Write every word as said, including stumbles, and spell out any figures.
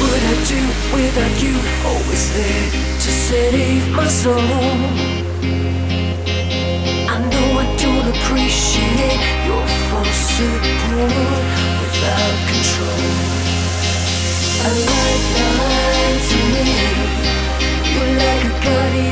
would I do without you? Always there to save my soul. I know I don't appreciate your false support without control. A lifeline to me, you're like a guardian.